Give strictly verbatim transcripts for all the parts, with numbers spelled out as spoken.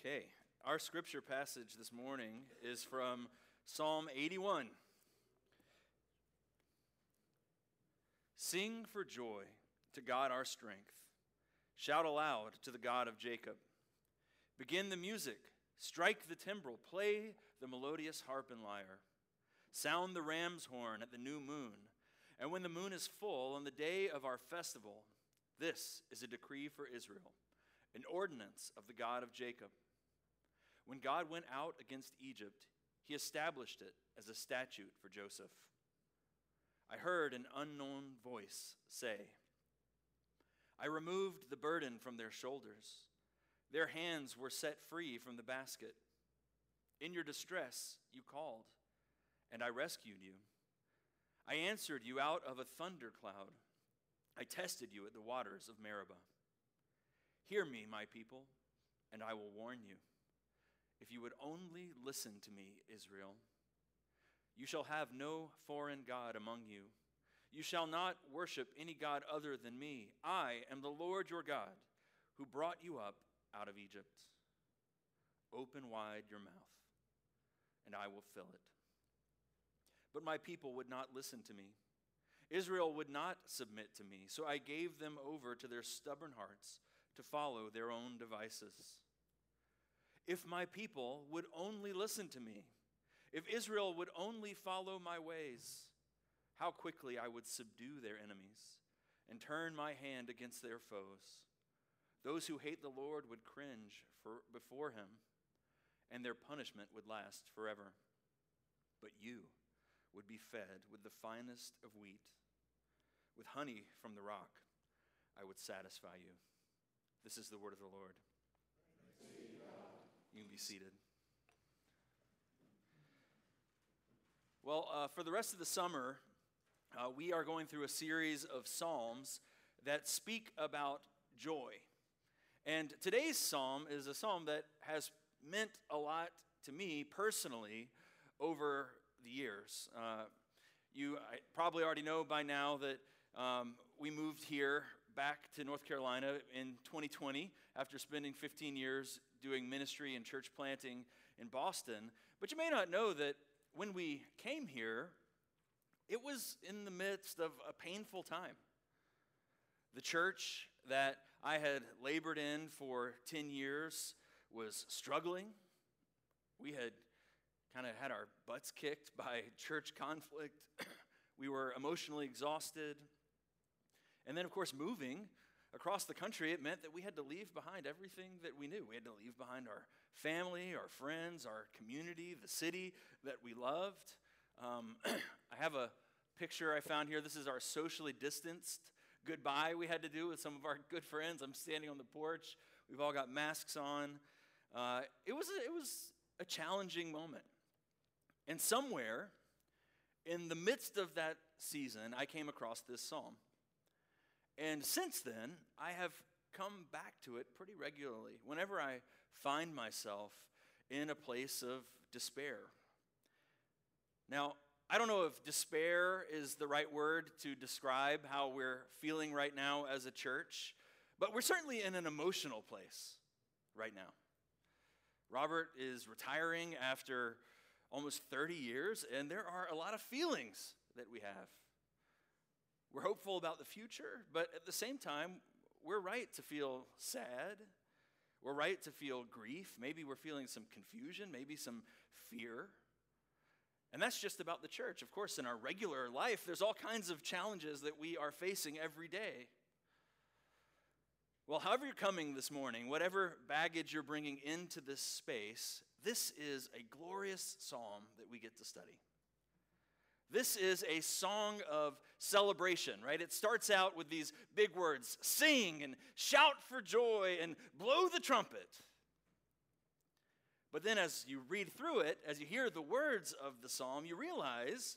Okay, our scripture passage this morning is from Psalm eighty-one. Sing for joy to God our strength. Shout aloud to the God of Jacob. Begin the music, strike the timbrel, play the melodious harp and lyre. Sound the ram's horn at the new moon, and when the moon is full on the day of our festival, this is a decree for Israel, an ordinance of the God of Jacob. When God went out against Egypt, he established it as a statute for Joseph. I heard an unknown voice say, I removed the burden from their shoulders. Their hands were set free from the basket. In your distress, you called, and I rescued you. I answered you out of a thundercloud. I tested you at the waters of Meribah. Hear me, my people, and I will warn you. If you would only listen to me, Israel, you shall have no foreign god among you. You shall not worship any god other than me. I am the Lord your God, who brought you up out of Egypt. Open wide your mouth, and I will fill it. But my people would not listen to me. Israel would not submit to me, so I gave them over to their stubborn hearts, to follow their own devices. If my people would only listen to me, if Israel would only follow my ways, how quickly I would subdue their enemies and turn my hand against their foes. Those who hate the Lord would cringe for, before him, and their punishment would last forever. But you would be fed with the finest of wheat. With honey from the rock, I would satisfy you. This is the word of the Lord. Thanks be to God. You can be seated. Well, uh, for the rest of the summer, uh, we are going through a series of psalms that speak about joy. And today's psalm is a psalm that has meant a lot to me personally over the years. Uh, you I probably already know by now that um, we moved here back to North Carolina in twenty twenty after spending fifteen years doing ministry and church planting in Boston. But you may not know that when we came here, it was in the midst of a painful time. The church that I had labored in for ten years was struggling. We had kind of had our butts kicked by church conflict. We were emotionally exhausted. And then, of course, moving across the country, it meant that we had to leave behind everything that we knew. We had to leave behind our family, our friends, our community, the city that we loved. Um, I have a picture I found here. This is our socially distanced goodbye we had to do with some of our good friends. I'm standing on the porch. We've all got masks on. Uh, it was a, it was a challenging moment. And somewhere in the midst of that season, I came across this psalm. And since then, I have come back to it pretty regularly whenever I find myself in a place of despair. Now, I don't know if despair is the right word to describe how we're feeling right now as a church, but we're certainly in an emotional place right now. Robert is retiring after almost thirty years, and there are a lot of feelings that we have. We're hopeful about the future, but at the same time, we're right to feel sad. We're right to feel grief. Maybe we're feeling some confusion, maybe some fear. And that's just about the church. Of course, in our regular life, there's all kinds of challenges that we are facing every day. Well, however you're coming this morning, whatever baggage you're bringing into this space, this is a glorious psalm that we get to study. This is a song of celebration, right? It starts out with these big words, sing and shout for joy and blow the trumpet. But then as you read through it, as you hear the words of the psalm, you realize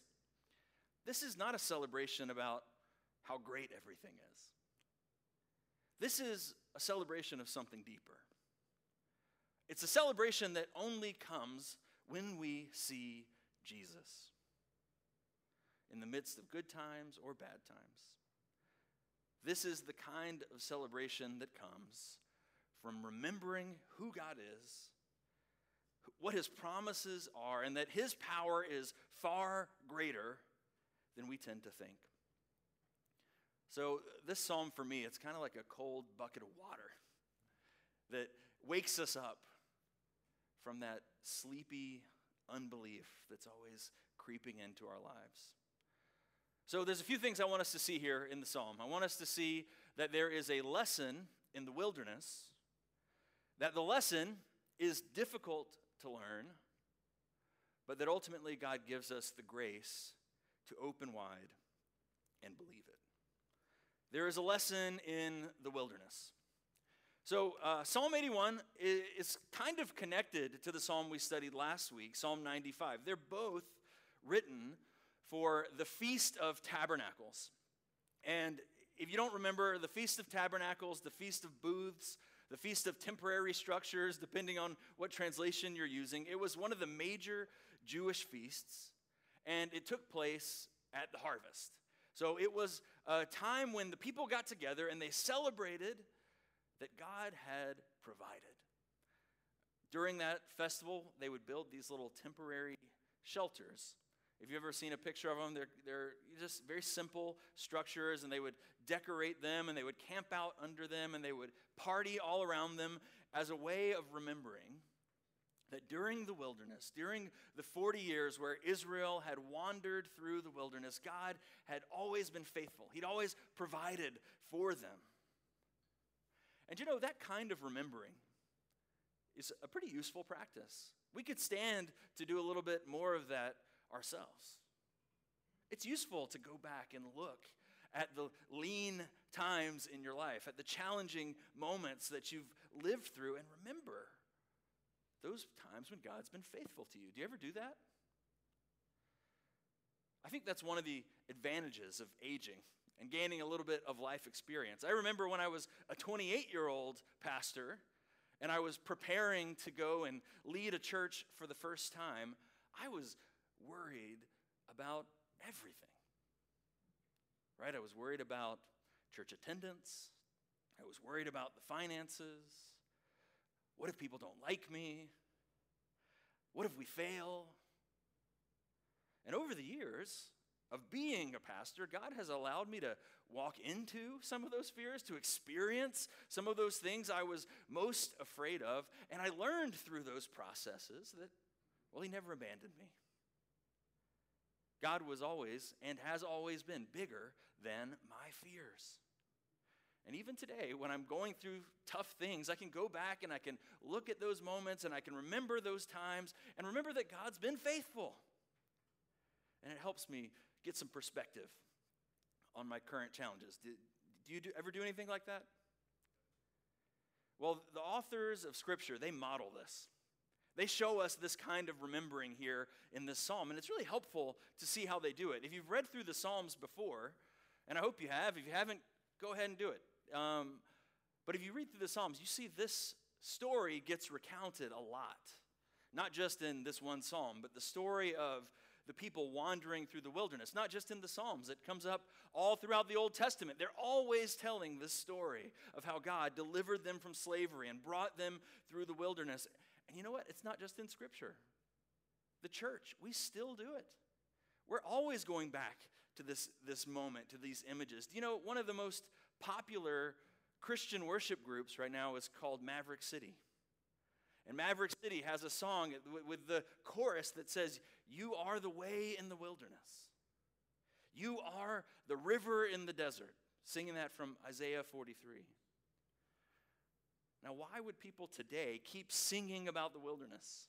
this is not a celebration about how great everything is. This is a celebration of something deeper. It's a celebration that only comes when we see Jesus. In the midst of good times or bad times. This is the kind of celebration that comes from remembering who God is, what his promises are, and that his power is far greater than we tend to think. So this psalm for me, it's kind of like a cold bucket of water that wakes us up from that sleepy unbelief that's always creeping into our lives. So there's a few things I want us to see here in the psalm. I want us to see that there is a lesson in the wilderness, that the lesson is difficult to learn, but that ultimately God gives us the grace to open wide and believe it. There is a lesson in the wilderness. So uh, Psalm eighty-one is kind of connected to the psalm we studied last week, Psalm ninety-five. They're both written for the Feast of Tabernacles. And if you don't remember, the Feast of Tabernacles, the Feast of Booths, the Feast of Temporary Structures, depending on what translation you're using, it was one of the major Jewish feasts, and it took place at the harvest. So it was a time when the people got together and they celebrated that God had provided. During that festival, they would build these little temporary shelters. If you've ever seen a picture of them, they're, they're just very simple structures, and they would decorate them, and they would camp out under them, and they would party all around them as a way of remembering that during the wilderness, during the forty years where Israel had wandered through the wilderness, God had always been faithful. He'd always provided for them. And you know, that kind of remembering is a pretty useful practice. We could stand to do a little bit more of that ourselves. It's useful to go back and look at the lean times in your life, at the challenging moments that you've lived through, and remember those times when God's been faithful to you. Do you ever do that? I think that's one of the advantages of aging and gaining a little bit of life experience. I remember when I was a twenty-eight-year-old pastor and I was preparing to go and lead a church for the first time, I was worried about everything, right? I was worried about church attendance. I was worried about the finances. What if people don't like me? What if we fail? And over the years of being a pastor, God has allowed me to walk into some of those fears, to experience some of those things I was most afraid of. And I learned through those processes that, well, he never abandoned me. God was always and has always been bigger than my fears. And even today, when I'm going through tough things, I can go back and I can look at those moments and I can remember those times and remember that God's been faithful. And it helps me get some perspective on my current challenges. Do, do you do, ever do anything like that? Well, the authors of Scripture, they model this. They show us this kind of remembering here in this psalm, and it's really helpful to see how they do it. If you've read through the Psalms before, and I hope you have, if you haven't, go ahead and do it. Um, but if you read through the Psalms, you see this story gets recounted a lot, not just in this one psalm, but the story of the people wandering through the wilderness, not just in the Psalms. It comes up all throughout the Old Testament. They're always telling this story of how God delivered them from slavery and brought them through the wilderness. And you know what? It's not just in Scripture. The church, we still do it. We're always going back to this, this moment, to these images. You know, one of the most popular Christian worship groups right now is called Maverick City. And Maverick City has a song with the chorus that says, "You are the way in the wilderness. You are the river in the desert." Singing that from Isaiah forty-three. Now, why would people today keep singing about the wilderness?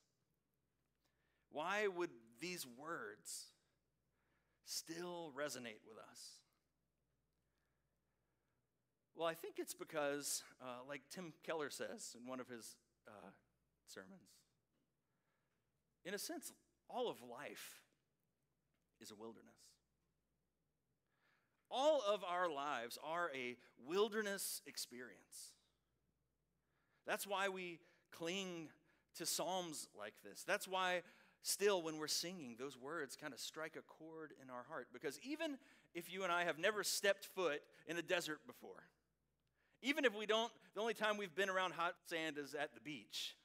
Why would these words still resonate with us? Well, I think it's because, uh, like Tim Keller says in one of his uh, sermons, in a sense, all of life is a wilderness. All of our lives are a wilderness experience. That's why we cling to psalms like this. That's why still when we're singing, those words kind of strike a chord in our heart. Because even if you and I have never stepped foot in a desert before, Even if we don't, the only time we've been around hot sand is at the beach.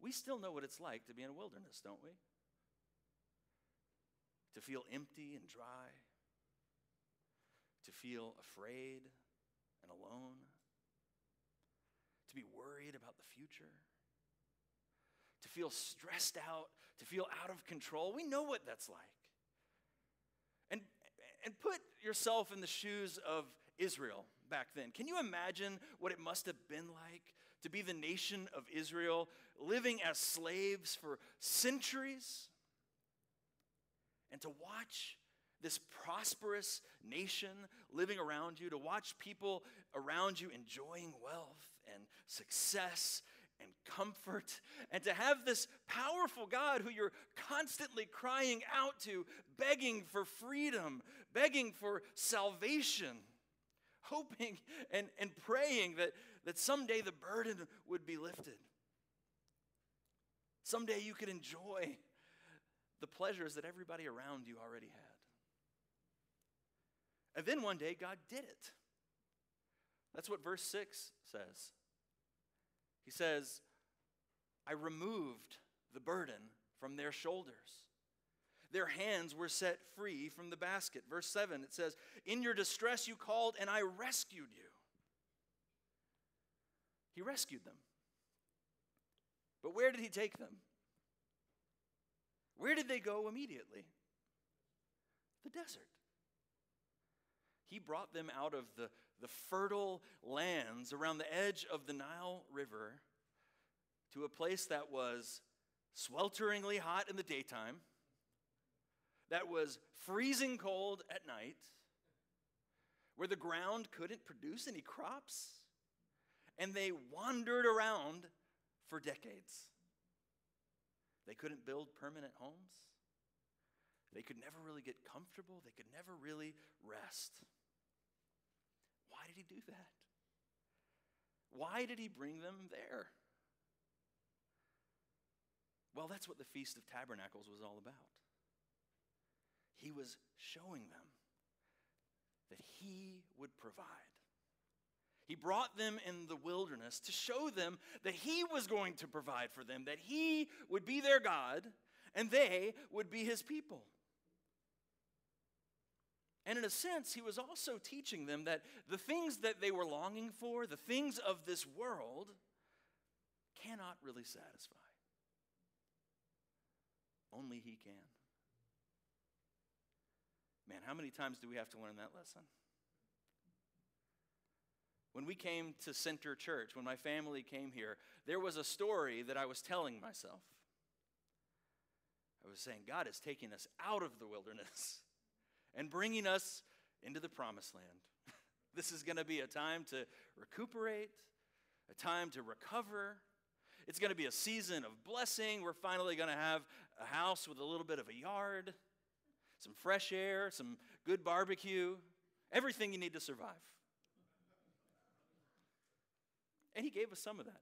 We still know what it's like to be in a wilderness, don't we? To feel empty and dry, to feel afraid and alone, to be worried about the future, to feel stressed out, to feel out of control. We know what that's like. And, and put yourself in the shoes of Israel back then. Can you imagine what it must have been like to be the nation of Israel, living as slaves for centuries? And to watch this prosperous nation living around you, to watch people around you enjoying wealth and success and comfort, and to have this powerful God who you're constantly crying out to, begging for freedom, begging for salvation, hoping and, and praying that, that someday the burden would be lifted. Someday you could enjoy the pleasures that everybody around you already had. And then one day, God did it. That's what verse six says. He says, I removed the burden from their shoulders. Their hands were set free from the basket. Verse seven, it says, in your distress you called, and I rescued you. He rescued them. But where did he take them? Where did they go immediately? The desert. He brought them out of the, the fertile lands around the edge of the Nile River to a place that was swelteringly hot in the daytime, that was freezing cold at night, where the ground couldn't produce any crops, and they wandered around for decades. They couldn't build permanent homes. They could never really get comfortable. They could never really rest. Why did he do that? Why did he bring them there? Well, that's what the Feast of Tabernacles was all about. He was showing them that he would provide. He brought them in the wilderness to show them that he was going to provide for them, that he would be their God, and they would be his people. And in a sense, he was also teaching them that the things that they were longing for, the things of this world, cannot really satisfy. Only he can. Man, how many times do we have to learn that lesson? When we came to Center Church, when my family came here, there was a story that I was telling myself. I was saying, God is taking us out of the wilderness and bringing us into the promised land. This is going to be a time to recuperate, a time to recover. It's going to be a season of blessing. We're finally going to have a house with a little bit of a yard, some fresh air, some good barbecue, everything you need to survive. And he gave us some of that.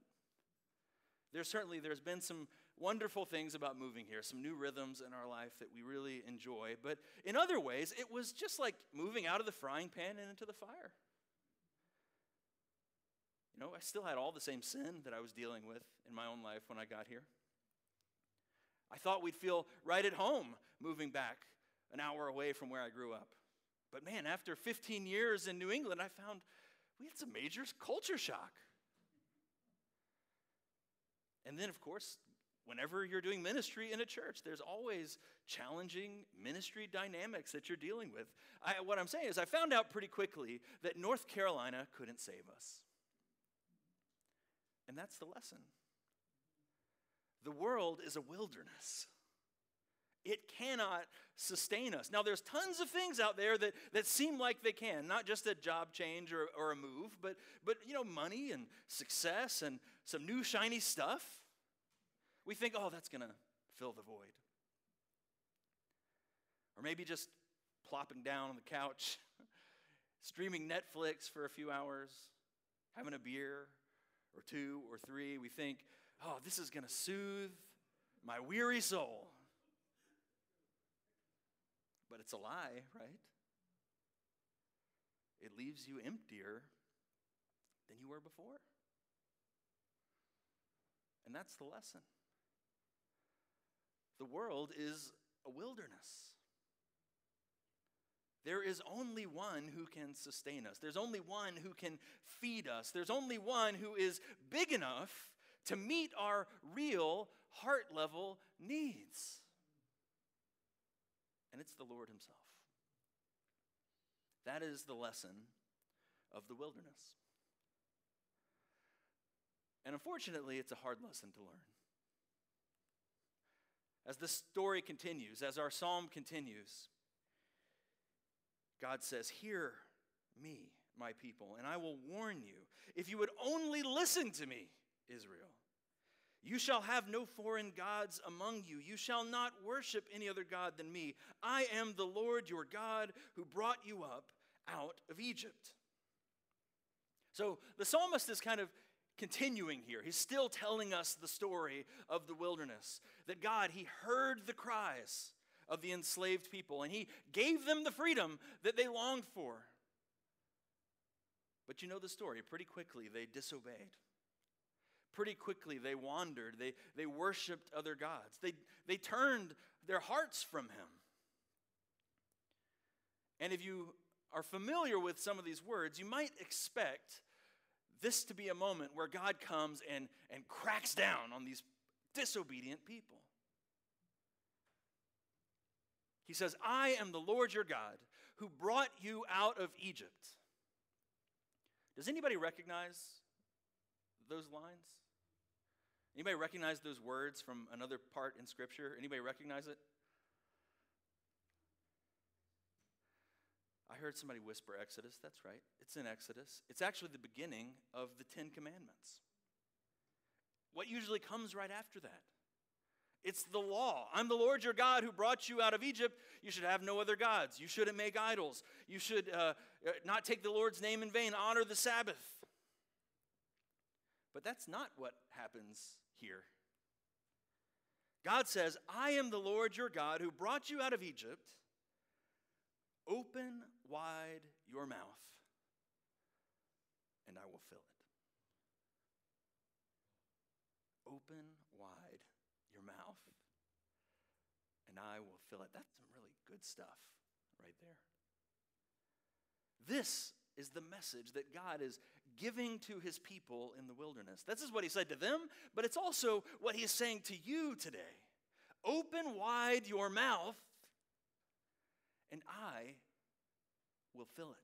There's certainly, there's been some wonderful things about moving here, some new rhythms in our life that we really enjoy. But in other ways, it was just like moving out of the frying pan and into the fire. You know, I still had all the same sin that I was dealing with in my own life when I got here. I thought we'd feel right at home moving back an hour away from where I grew up. But man, after fifteen years in New England, I found we had some major culture shock. And then, of course, whenever you're doing ministry in a church, there's always challenging ministry dynamics that you're dealing with. I, what I'm saying is I found out pretty quickly that North Carolina couldn't save us. And that's the lesson. The world is a wilderness. It cannot sustain us. Now, there's tons of things out there that, that seem like they can, not just a job change or, or a move, but, but, you know, money and success and some new shiny stuff. We think, oh, that's going to fill the void. Or maybe just plopping down on the couch, streaming Netflix for a few hours, having a beer or two or three. We think, oh, this is going to soothe my weary soul. But it's a lie, right? it leaves you emptier than you were before. And that's the lesson. The world is a wilderness. There is only one who can sustain us. There's only one who can feed us. There's only one who is big enough to meet our real heart-level needs. And it's the Lord himself. That is the lesson of the wilderness. And unfortunately, it's a hard lesson to learn. As this story continues, as our psalm continues, God says, "Hear me, my people, and I will warn you. If you would only listen to me, Israel, you shall have no foreign gods among you. You shall not worship any other god than me. I am the Lord your God who brought you up out of Egypt." So the psalmist is kind of continuing here. He's still telling us the story of the wilderness, that God, he heard the cries of the enslaved people, and he gave them the freedom that they longed for. But you know the story. Pretty quickly, they disobeyed. Pretty quickly, they wandered. They, they worshipped other gods. They, they turned their hearts from him. And if you are familiar with some of these words, you might expect this to be a moment where God comes and, and cracks down on these disobedient people. He says, "I am the Lord your God who brought you out of Egypt." Does anybody recognize those lines? Anybody recognize those words from another part in Scripture? Anybody recognize it? I heard somebody whisper Exodus. That's right. It's in Exodus. It's actually the beginning of the Ten Commandments. What usually comes right after that? It's the law. "I'm the Lord your God who brought you out of Egypt. You should have no other gods. You shouldn't make idols. You should uh, not take the Lord's name in vain. Honor the Sabbath." But that's not what happens here. God says, "I am the Lord your God who brought you out of Egypt. Open wide your mouth, and I will fill it." Open wide your mouth, and I will fill it. That's some really good stuff right there. This is the message that God is giving to his people in the wilderness. This is what he said to them, but it's also what he is saying to you today. Open wide your mouth, and I will fill it.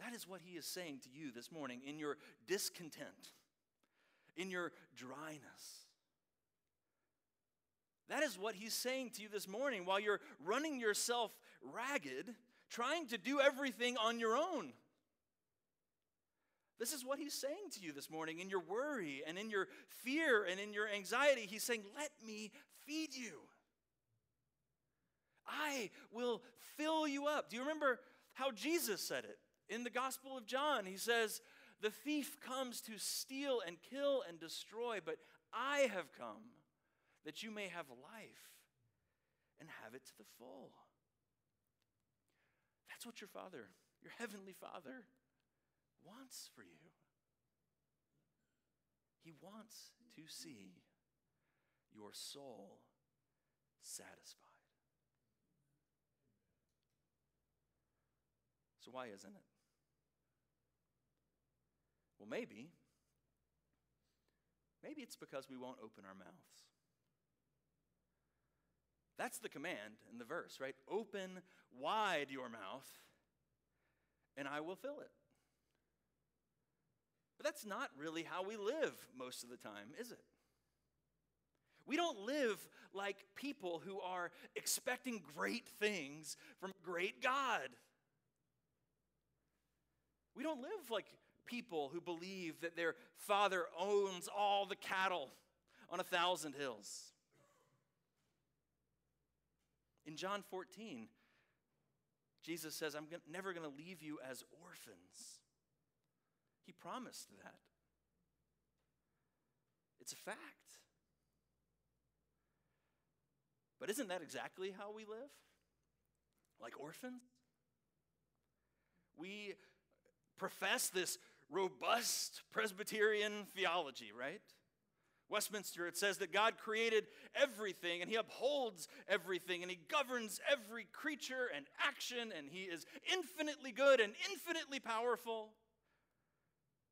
That is what he is saying to you this morning in your discontent, in your dryness. That is what he's saying to you this morning while you're running yourself ragged, trying to do everything on your own. This is what he's saying to you this morning in your worry and in your fear and in your anxiety. He's saying, "Let me feed you. I will fill you up." Do you remember how Jesus said it in the Gospel of John? He says, "The thief comes to steal and kill and destroy, but I have come that you may have life and have it to the full." That's what your Father, your Heavenly Father, wants for you. He wants to see your soul satisfied. So why isn't it? Well, maybe. Maybe it's because we won't open our mouths. That's the command in the verse, right? Open wide your mouth, and I will fill it. But that's not really how we live most of the time, is it? We don't live like people who are expecting great things from a great God. We don't live like people who believe that their Father owns all the cattle on a thousand hills. In John fourteen, Jesus says, "I'm never going to leave you as orphans." He promised that. It's a fact. But isn't that exactly how we live? Like orphans? We profess this robust Presbyterian theology, right? Westminster, it says that God created everything, and he upholds everything, and he governs every creature and action, and he is infinitely good and infinitely powerful.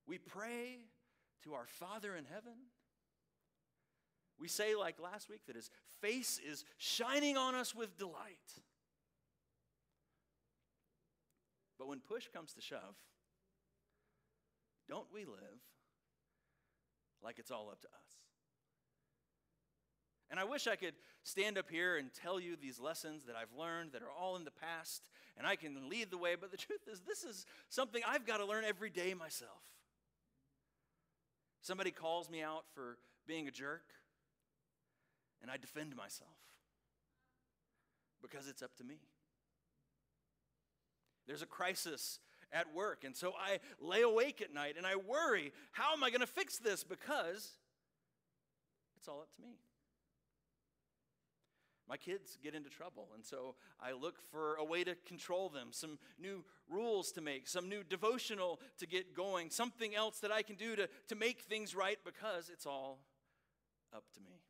We pray to our Father in heaven. We say, like last week, that his face is shining on us with delight. But when push comes to shove, don't we live like it's all up to us? And I wish I could stand up here and tell you these lessons that I've learned that are all in the past, and I can lead the way, but the truth is this is something I've got to learn every day myself. Somebody calls me out for being a jerk, and I defend myself because it's up to me. There's a crisis at work, and so I lay awake at night, and I worry, how am I going to fix this? Because it's all up to me. My kids get into trouble, and so I look for a way to control them, some new rules to make, some new devotional to get going, something else that I can do to, to make things right, because it's all up to me.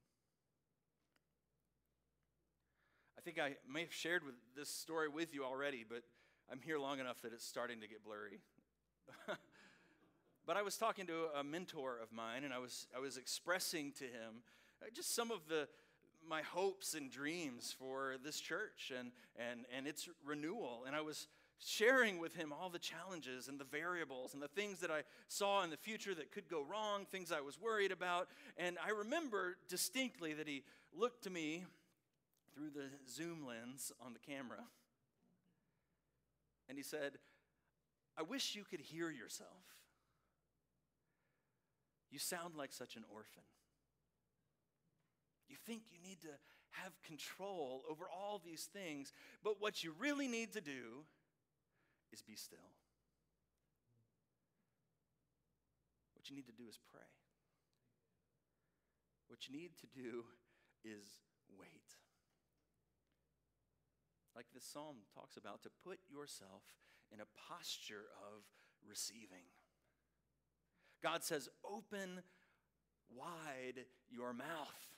I think I may have shared with this story with you already, but I'm here long enough that it's starting to get blurry. But I was talking to a mentor of mine, and I was I was expressing to him just some of the my hopes and dreams for this church and and and its renewal. And I was sharing with him all the challenges and the variables and the things that I saw in the future that could go wrong, things I was worried about. And I remember distinctly that he looked to me through the zoom lens on the camera. And he said, I wish you could hear yourself. You sound like such an orphan. You think you need to have control over all these things, but what you really need to do is be still. What you need to do is pray. What you need to do is wait. Like this psalm talks about, to put yourself in a posture of receiving. God says, open wide your mouth,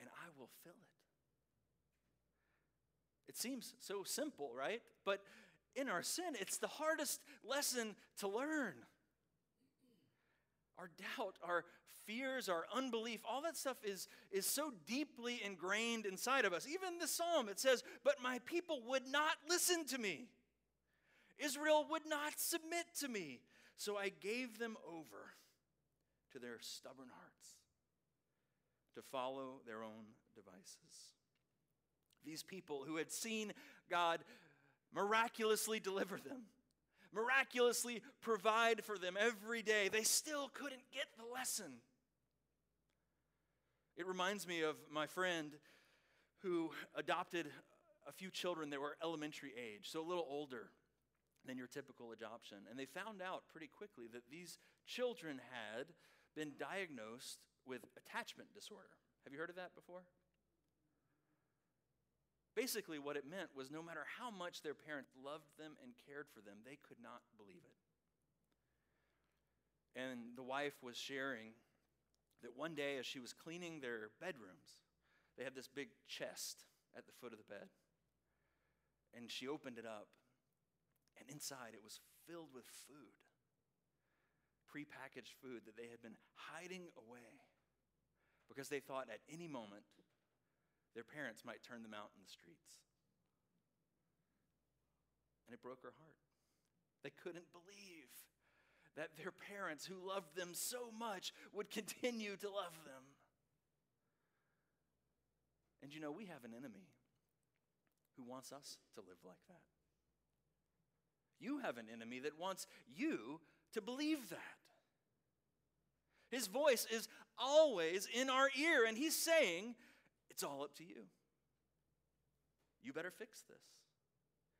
and I will fill it. It seems so simple, right? But in our sin, it's the hardest lesson to learn. Our doubt, our fears, our unbelief, all that stuff is, is so deeply ingrained inside of us. Even the psalm, it says, but my people would not listen to me. Israel would not submit to me. So I gave them over to their stubborn hearts to follow their own devices. These people who had seen God miraculously deliver them, miraculously provide for them every day, they still couldn't get the lesson. It reminds me of my friend who adopted a few children that were elementary age, so a little older than your typical adoption. And they found out pretty quickly that these children had been diagnosed with attachment disorder. Have you heard of that before? Basically, what it meant was no matter how much their parents loved them and cared for them, they could not believe it. And the wife was sharing that one day as she was cleaning their bedrooms, they had this big chest at the foot of the bed. And she opened it up, and inside it was filled with food, prepackaged food that they had been hiding away because they thought at any moment their parents might turn them out in the streets. And it broke her heart. They couldn't believe that their parents, who loved them so much, would continue to love them. And you know, we have an enemy who wants us to live like that. You have an enemy that wants you to believe that. His voice is always in our ear, and he's saying, it's all up to you. You better fix this.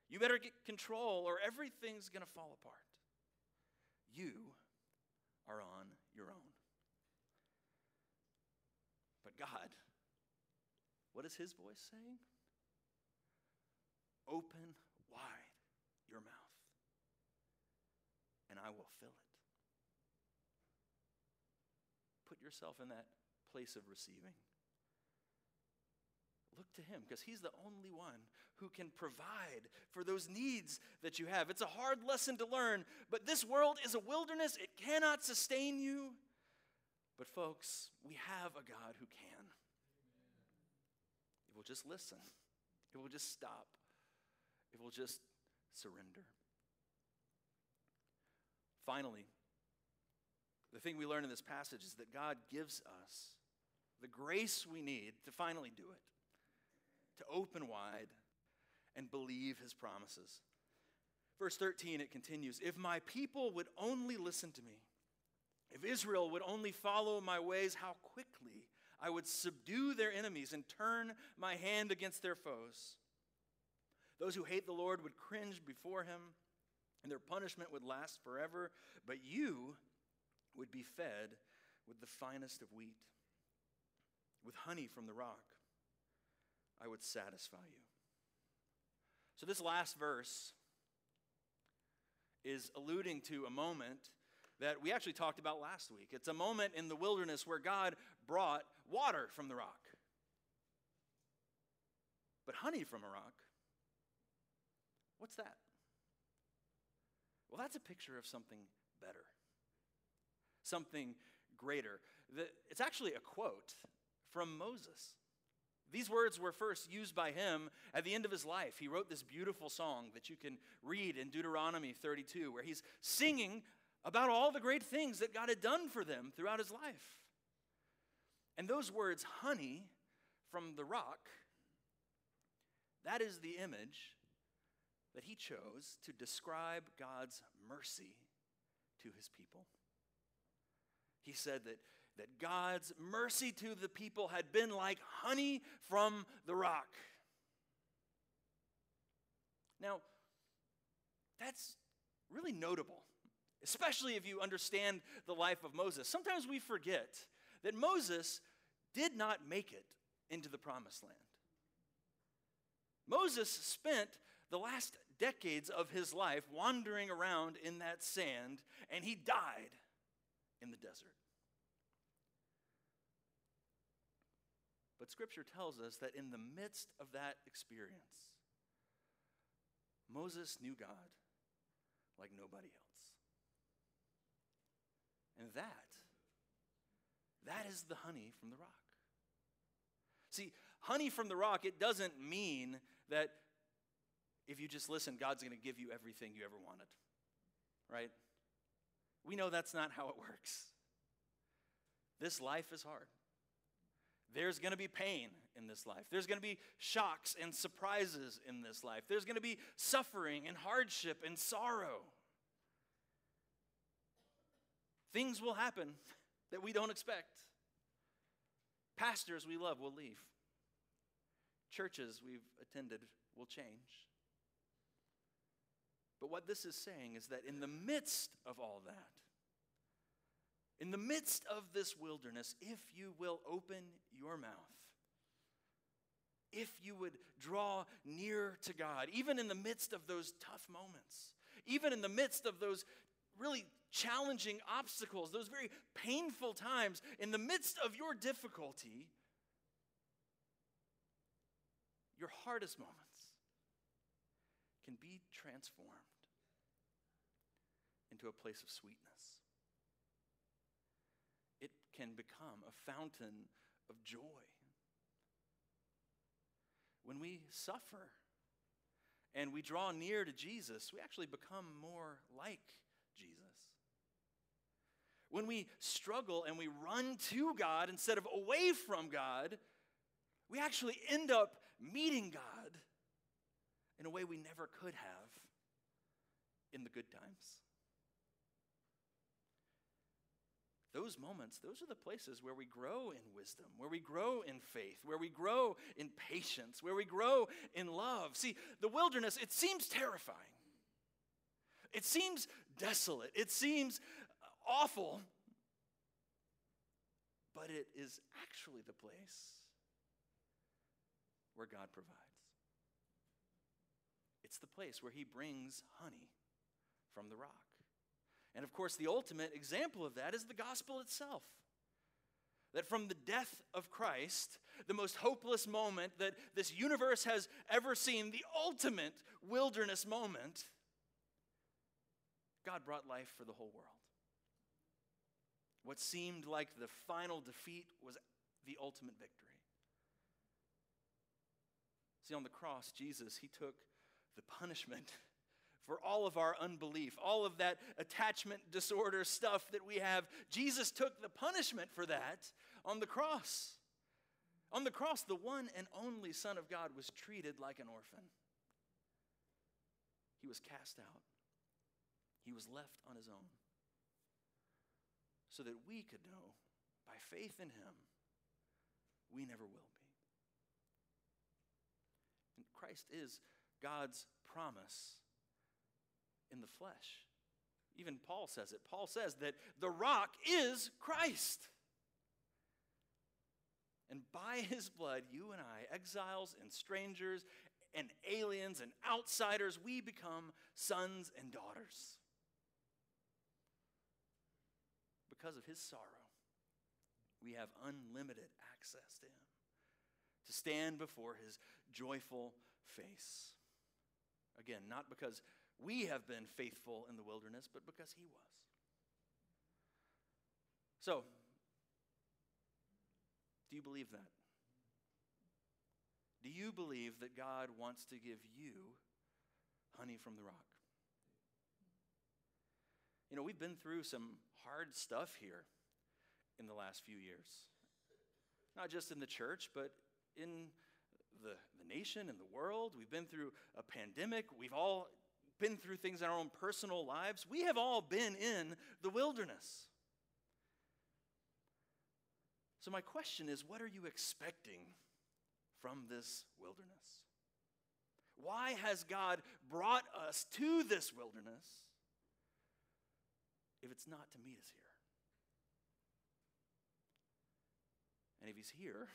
You better get control or everything's going to fall apart. You are on your own. But God, what is his voice saying? Open wide your mouth, and I will fill it. Put yourself in that place of receiving. Look to him, because he's the only one who can provide for those needs that you have. It's a hard lesson to learn, but this world is a wilderness. It cannot sustain you. But folks, we have a God who can. If we'll just listen, if we'll just stop, if we'll just surrender. Finally, the thing we learn in this passage is that God gives us the grace we need to finally do it, to open wide and believe his promises. Verse thirteen, it continues, if my people would only listen to me, if Israel would only follow my ways, how quickly I would subdue their enemies and turn my hand against their foes. Those who hate the Lord would cringe before him, and their punishment would last forever, but you would be fed with the finest of wheat, with honey from the rock. I would satisfy you. So this last verse is alluding to a moment that we actually talked about last week. It's a moment in the wilderness where God brought water from the rock. But honey from a rock, what's that? Well, that's a picture of something better, something greater. It's actually a quote from Moses. These words were first used by him at the end of his life. He wrote this beautiful song that you can read in Deuteronomy thirty-two, where he's singing about all the great things that God had done for them throughout his life. And those words, honey from the rock, that is the image that he chose to describe God's mercy to his people. He said that, that God's mercy to the people had been like honey from the rock. Now, that's really notable, especially if you understand the life of Moses. Sometimes we forget that Moses did not make it into the promised land. Moses spent the last decades of his life wandering around in that sand, and he died in the desert. But Scripture tells us that in the midst of that experience, Moses knew God like nobody else. And that, that is the honey from the rock. See, honey from the rock, it doesn't mean that if you just listen, God's going to give you everything you ever wanted, right? We know that's not how it works. This life is hard. There's going to be pain in this life. There's going to be shocks and surprises in this life. There's going to be suffering and hardship and sorrow. Things will happen that we don't expect. Pastors we love will leave. Churches we've attended will change. But what this is saying is that in the midst of all that, in the midst of this wilderness, if you will open your mouth, if you would draw near to God, even in the midst of those tough moments, even in the midst of those really challenging obstacles, those very painful times, in the midst of your difficulty, your hardest moments can be transformed into a place of sweetness. It can become a fountain of joy. When we suffer and we draw near to Jesus, we actually become more like Jesus. When we struggle and we run to God instead of away from God, we actually end up meeting God in a way we never could have in the good times. Those moments, those are the places where we grow in wisdom, where we grow in faith, where we grow in patience, where we grow in love. See, the wilderness, it seems terrifying. It seems desolate. It seems awful. But it is actually the place where God provides. It's the place where he brings honey from the rock. And of course, the ultimate example of that is the gospel itself. That from the death of Christ, the most hopeless moment that this universe has ever seen, the ultimate wilderness moment, God brought life for the whole world. What seemed like the final defeat was the ultimate victory. See, on the cross, Jesus, he took the punishment for all of our unbelief, all of that attachment disorder stuff that we have. Jesus took the punishment for that on the cross. On the cross, the one and only Son of God was treated like an orphan. He was cast out. He was left on his own, so that we could know by faith in him we never will be. And Christ is God's promise in the flesh. Even Paul says it. Paul says that the rock is Christ. And by his blood, you and I, exiles and strangers and aliens and outsiders, we become sons and daughters. Because of his sorrow, we have unlimited access to him, to stand before his joyful face. Again, not because we have been faithful in the wilderness, but because he was. So, do you believe that? Do you believe that God wants to give you honey from the rock? You know, we've been through some hard stuff here in the last few years. Not just in the church, but in the, the nation, in the world. We've been through a pandemic. We've all been through things in our own personal lives. We have all been in the wilderness. So my question is, what are you expecting from this wilderness? Why has God brought us to this wilderness if it's not to meet us here? And if he's here,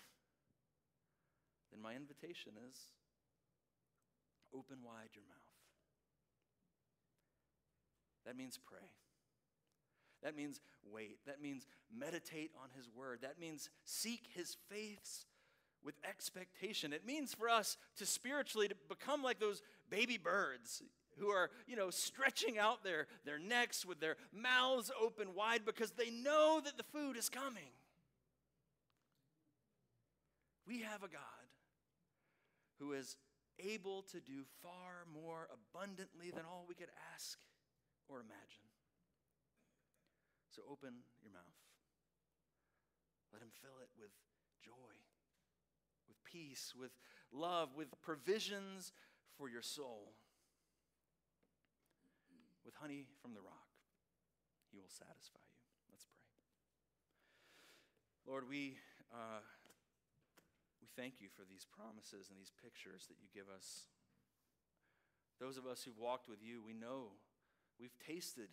then my invitation is open wide your mouth. That means pray. That means wait. That means meditate on his word. That means seek his face with expectation. It means for us to spiritually to become like those baby birds who are, you know, stretching out their, their necks with their mouths open wide because they know that the food is coming. We have a God who is able to do far more abundantly than all we could ask or imagine. So open your mouth. Let him fill it with joy, with peace, with love, with provisions for your soul. With honey from the rock, he will satisfy you. Let's pray. Lord, we, uh, we thank you for these promises and these pictures that you give us. Those of us who've walked with you, we know, we've tasted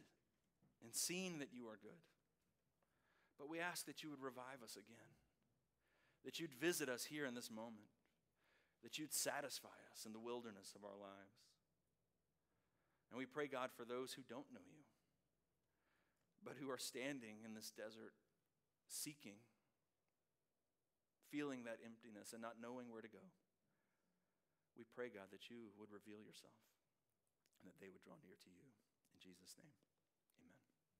and seen that you are good. But we ask that you would revive us again, that you'd visit us here in this moment, that you'd satisfy us in the wilderness of our lives. And we pray, God, for those who don't know you, but who are standing in this desert seeking, feeling that emptiness and not knowing where to go. We pray, God, that you would reveal yourself and that they would draw near to you. In Jesus' name.